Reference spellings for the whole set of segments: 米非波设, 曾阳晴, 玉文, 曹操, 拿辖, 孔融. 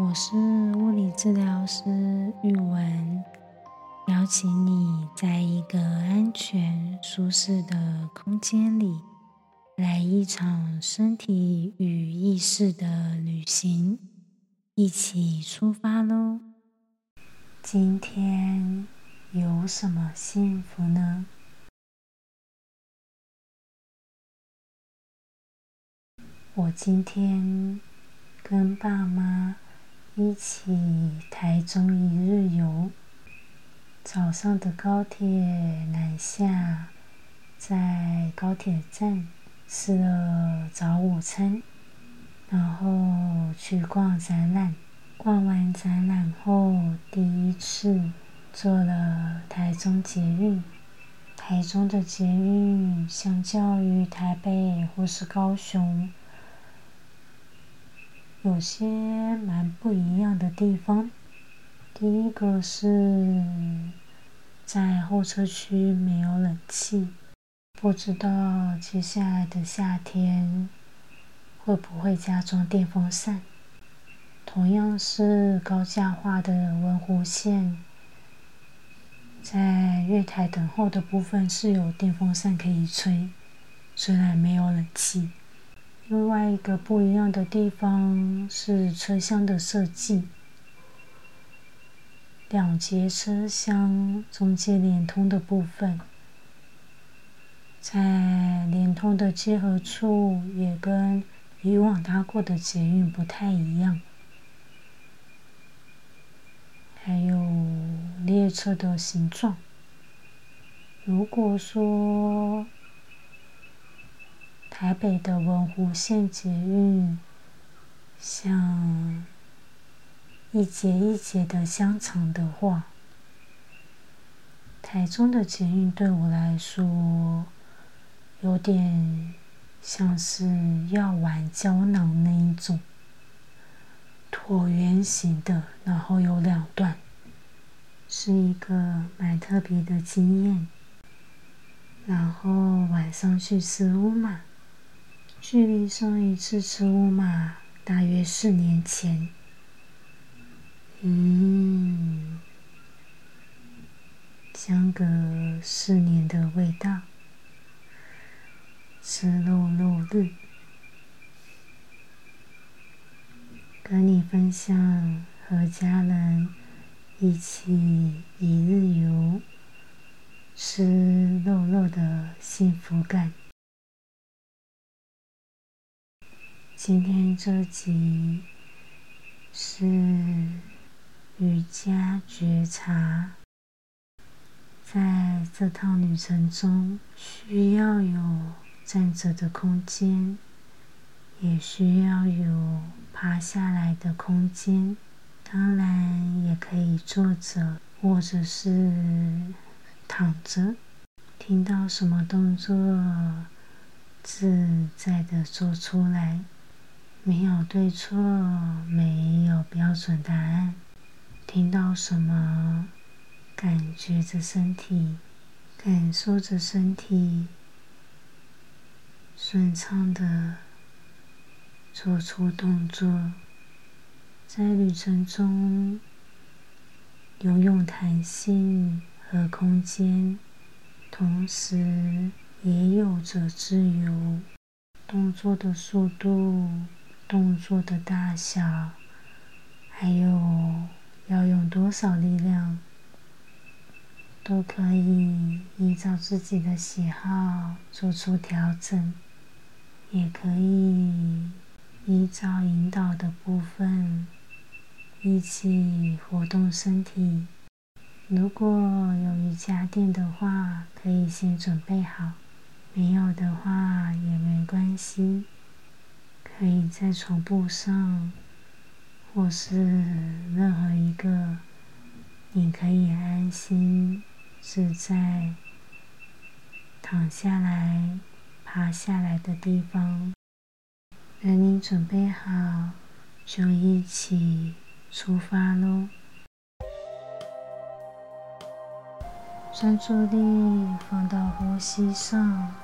我是物理治疗师玉文，邀请你在一个安全舒适的空间里，来一场身体与意识的旅行，一起出发咯。今天有什么幸福呢？我今天跟爸妈一起台中一日游，早上的高铁南下，在高铁站吃了早午餐，然后去逛展览，逛完展览后第一次坐了台中捷运。台中的捷运相较于台北或是高雄有些蛮不一样的地方。第一个是在候车区没有冷气，不知道接下来的夏天会不会加装电风扇。同样是高架化的文湖线，在月台等候的部分是有电风扇可以吹，虽然没有冷气。另外一个不一样的地方是车厢的设计，两节车厢中间连通的部分，在连通的结合处也跟以往搭过的捷运不太一样。还有列车的形状，如果说台北的文湖线捷运像一节一节的香肠的话，台中的捷运对我来说有点像是药丸胶囊那一种椭圆形的，然后有两段，是一个蛮特别的经验。然后晚上去吃乌马，距离上一次吃乌马大约4年前，相隔4年的味道。吃肉日，跟你分享和家人一起一日游吃肉的幸福感。今天这集是瑜伽觉察，在这趟旅程中需要有站着的空间，也需要有爬下来的空间，当然也可以坐着或者是躺着，听到什么动作自在的做出来，没有对错，没有标准答案。听到什么，感觉着身体，感受着身体，顺畅的做出动作。在旅程中拥有弹性和空间，同时也有着自由。动作的速度，动作的大小，还有要用多少力量，都可以依照自己的喜好做出调整，也可以依照引导的部分一起活动身体。如果有瑜伽垫的话，可以先准备好，没有的话也没关系，可以在床铺上或是任何一个你可以安心自在躺下来爬下来的地方。等你准备好就一起出发咯。专注力放到呼吸上，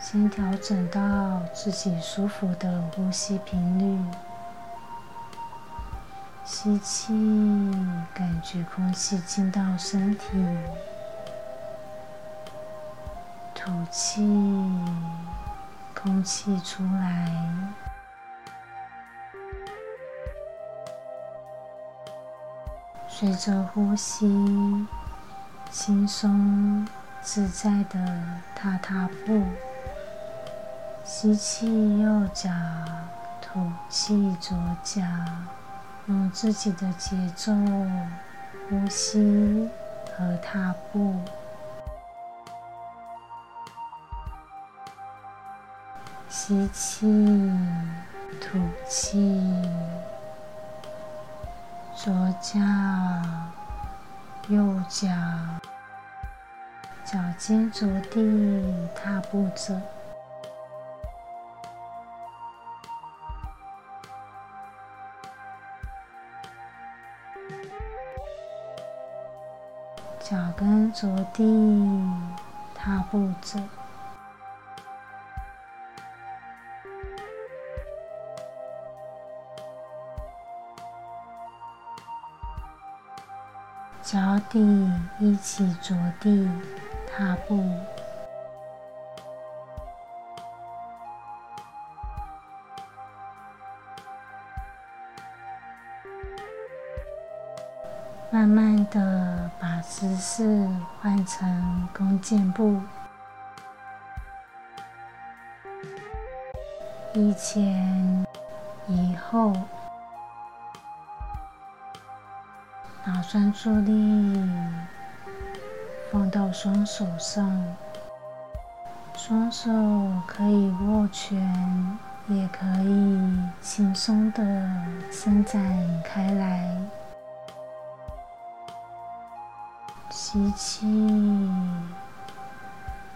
先调整到自己舒服的呼吸频率，吸气，感觉空气进到身体；吐气，空气出来。随着呼吸，轻松自在的踏踏步，吸气右脚，吐气左脚，用自己的节奏呼吸和踏步。吸气，吐气，左脚、右脚，脚尖着地踏步着。脚跟着地踏步着，脚底一起着地踏步，慢慢的把姿势换成弓箭步，一前一后，脑栓出力，放到双手上，双手可以握拳，也可以轻松的伸展开来。吸气，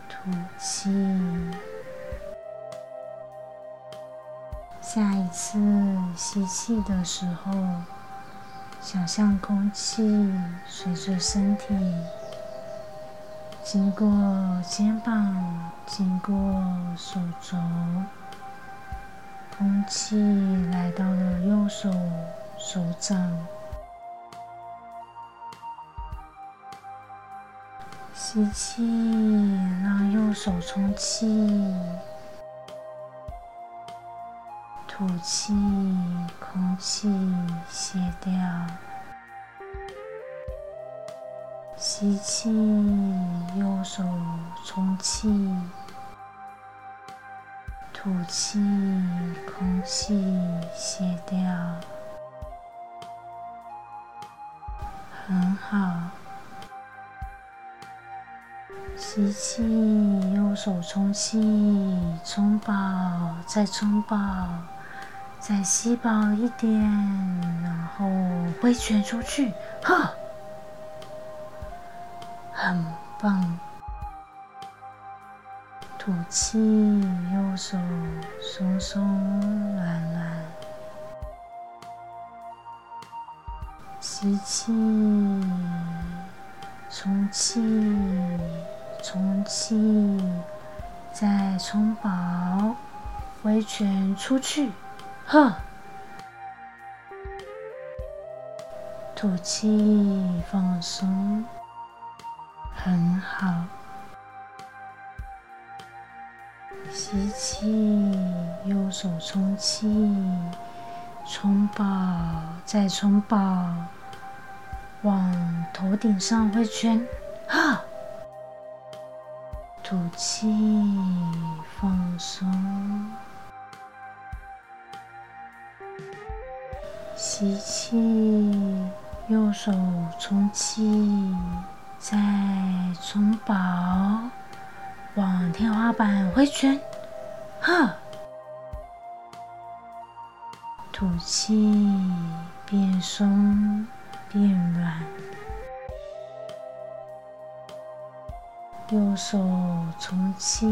吐气。下一次吸气的时候，想象空气随着身体经过肩膀，经过手肘，空气来到了右手手掌。吸气，让右手充气，吐气，空气卸掉。吸气，右手充气，吐气，空气卸掉。很好。吸气，右手充气，充饱，再充饱，再吸饱一点，然后挥拳出去，呵，很棒。吐气，右手松松软软。吸气，充气。充气，再充饱，挥拳出去，呵。吐气，放松，很好。吸气，右手充气，充饱，再充饱，往头顶上挥拳，呵。吐气，放松。吸气，右手充气，再充饱，往天花板挥拳，呵。吐气，变松，变软。右手充气，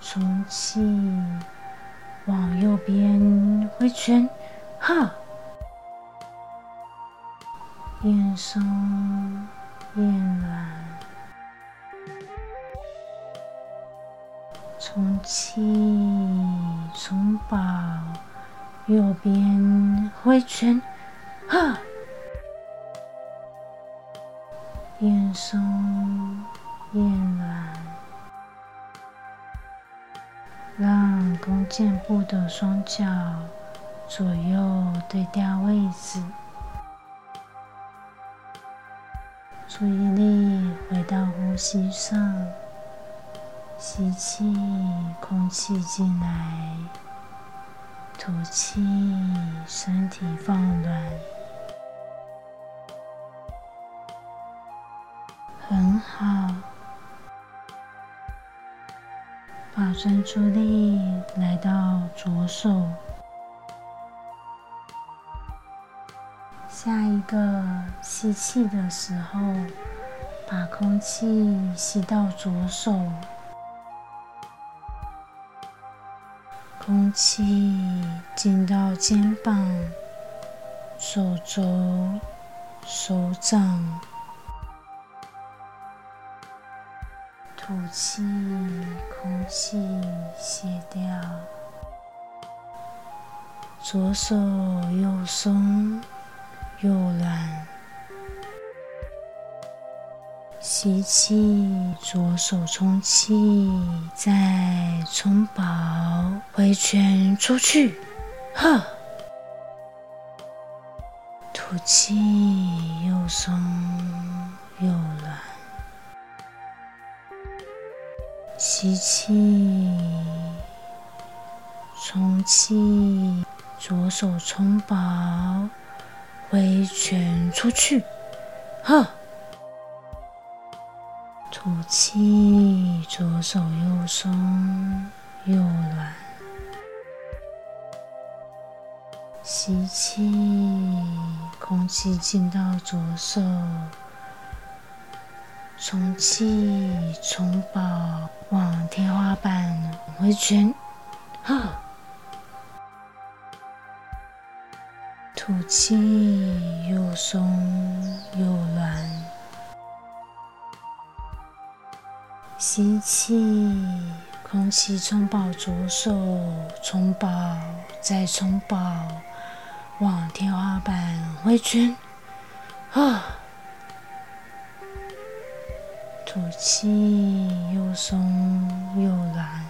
充气，往右边挥拳，哈，变松，变软。充气，充饱，右边挥拳，啊，燕松、燕软，让弓箭步的双脚左右对调位置，注意力回到呼吸上，吸气，空气进来，吐气，身体放软，很好。把专注力来到左手，下一个吸气的时候，把空气吸到左手，空气进到肩膀、手肘、手掌，吐气，空气卸掉，左手又松又软，吸气，左手充气，再充饱，挥拳出去，呵，吐气，又松又软，吸气，充气，左手充饱，挥拳出去，呵，吐气，左手又松又软，吸气，空气进到左手，充气充饱，往天花板挥拳，呵。吐气，又松又软，吸气，空气充饱左手，充饱再充饱，往天花板挥拳，啊！吐气，又松又软，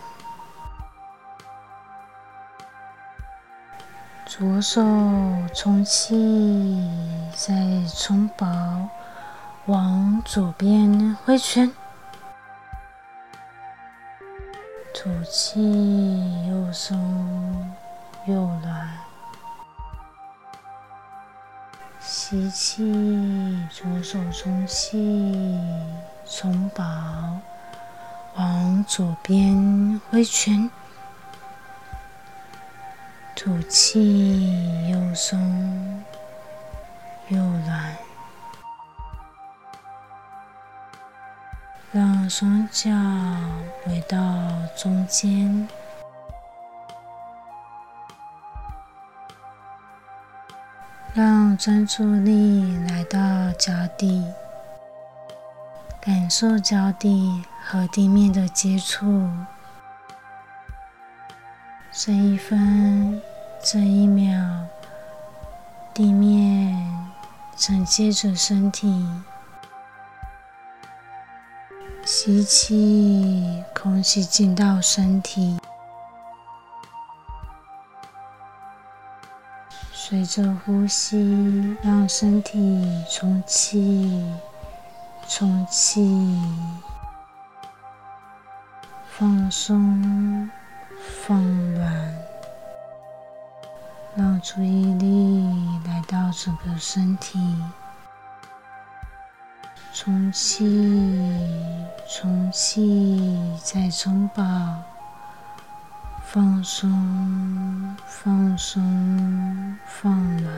左手充气，再充饱，往左边挥拳，吐气，又松又软，吸气，左手充气，充饱，往左边挥拳，吐气，又松又软，让双脚回到中间，让专注力来到脚底，感受脚底和地面的接触。这一分，这一秒，地面承接着身体。吸气，空气进到身体，随着呼吸，让身体充气，充气，放松。放软，让注意力来到整个身体，充气，充气，再充饱，放松，放松，放软，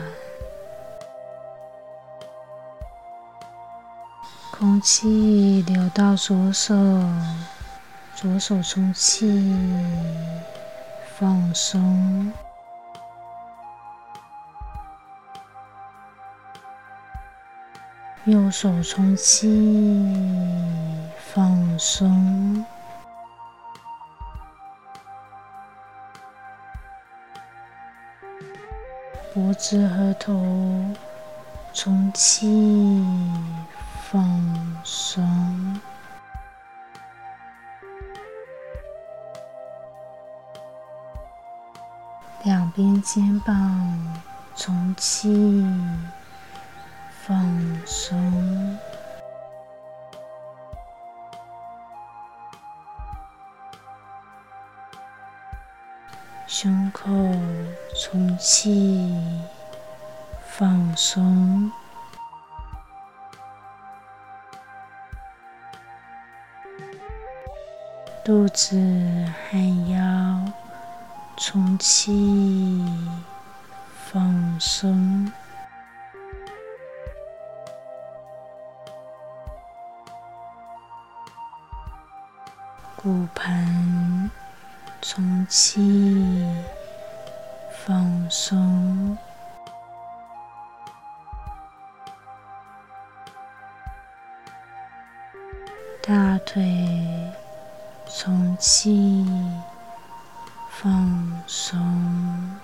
空气流到左手。左手充气，放松，右手充气，放松，脖子和头中气放松，两边肩膀中气放松，胸口中气放松，肚子和腰充气放松，骨盆充气放松，大腿充气放松，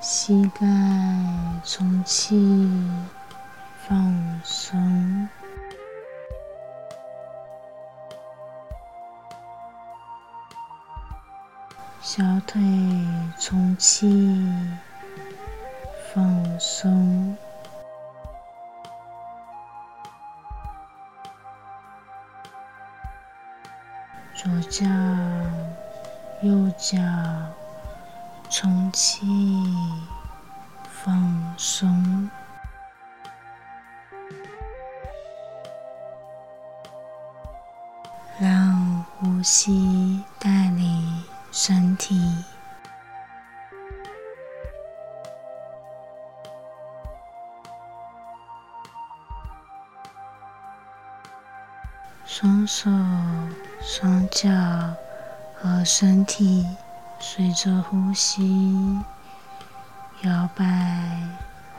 膝盖充气放松，小腿充气放松，左脚右脚充气放松，让呼吸带领身体，双手双脚和身体随着呼吸摇摆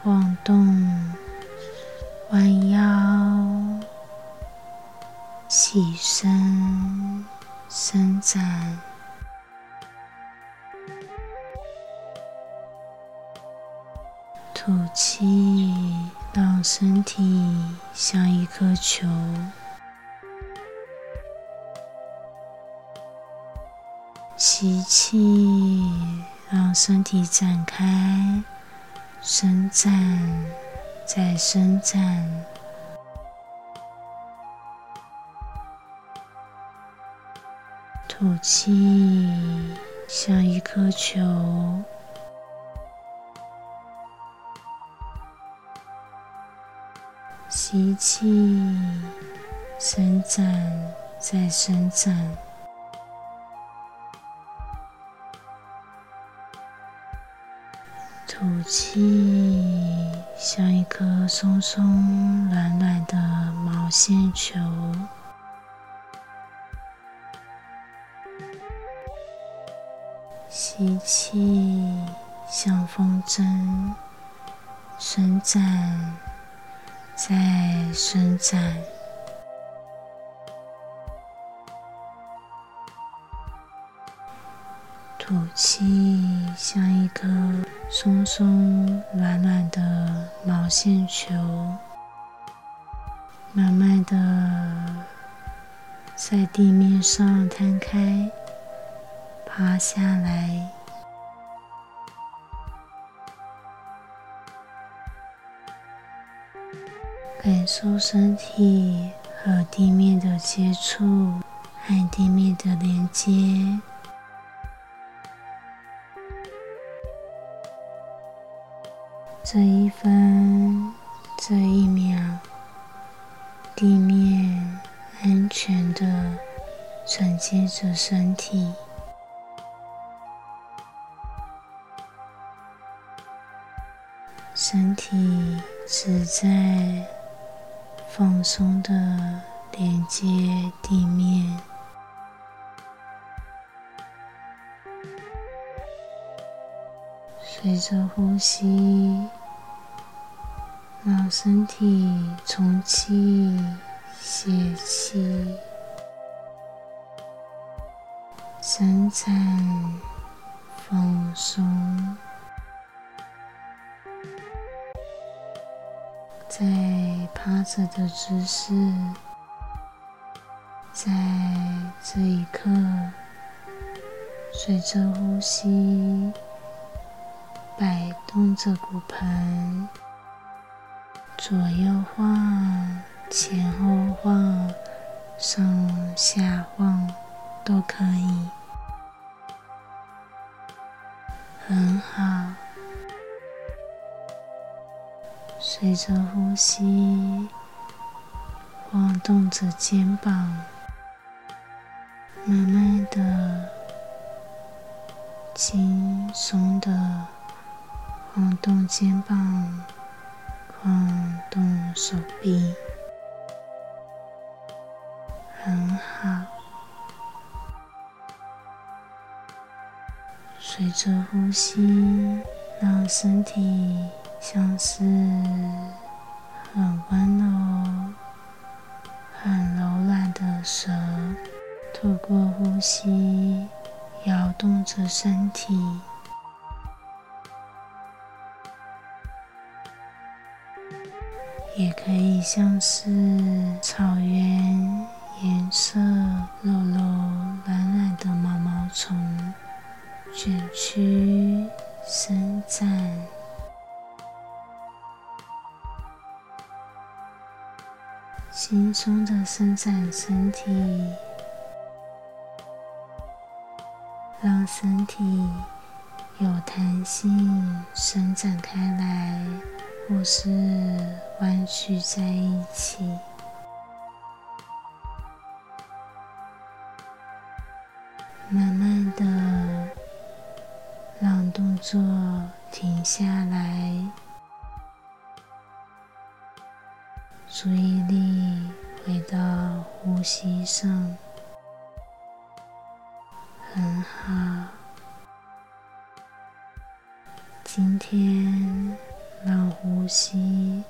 晃动，弯腰起身伸展，吐气，让身体像一颗球，吸气，让身体展开，伸展，再伸展，吐气，像一颗球，吸气，伸展，再伸展，吐气，像一颗松松软软的毛线球，吸气，像风筝伸展，再伸展，吐气，像一颗松松软软的毛线球，慢慢的在地面上摊开，趴下来，感受身体和地面的接触，和地面的连接。这一分，这一秒，地面安全地承接着身体，身体只在放松地连接地面，随着呼吸，让身体充气、泄气、伸展、放松，在趴着的姿势，在这一刻，随着呼吸，摆动着骨盆，左右晃，前后晃，上下晃都可以。很好，随着呼吸，晃动着肩膀，慢慢的、轻松的晃动肩膀，晃动手臂，很好。随着呼吸，让身体像是很温柔、很柔软的蛇，透过呼吸摇动着身体。也可以像是草原颜色肉肉软软的毛毛虫，卷曲伸展，轻松的伸展身体，让身体有弹性伸展开来，或是弯曲在一起。慢慢的让动作停下来，注意力回到呼吸上，很好。今天让呼吸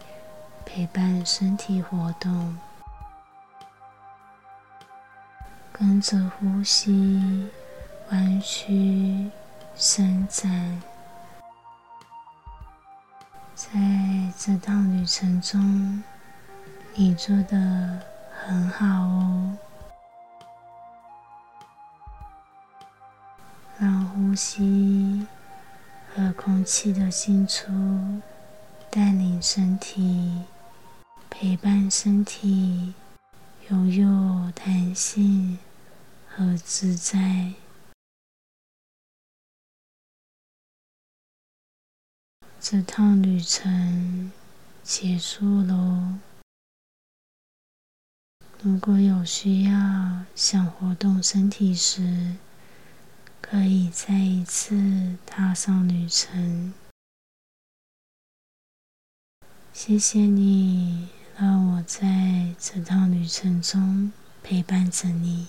陪伴身体活动，跟着呼吸弯曲伸展，在这趟旅程中，你做得很好哦。让呼吸和空气的进出带领身体，陪伴身体拥有弹性和自在。这趟旅程结束咯，如果有需要想活动身体时，可以再一次踏上旅程。谢谢你让我在这趟旅程中陪伴着你。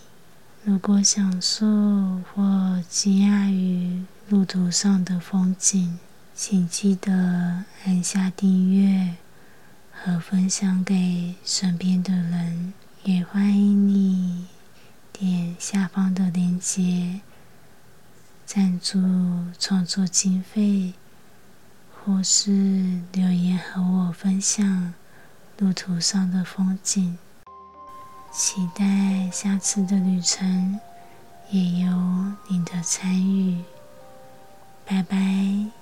如果享受或惊讶于路途上的风景，请记得按下订阅和分享给身边的人，也欢迎你点下方的链接赞助创作经费，或是留言和我分享路途上的风景。期待下次的旅程也有你的参与。拜拜。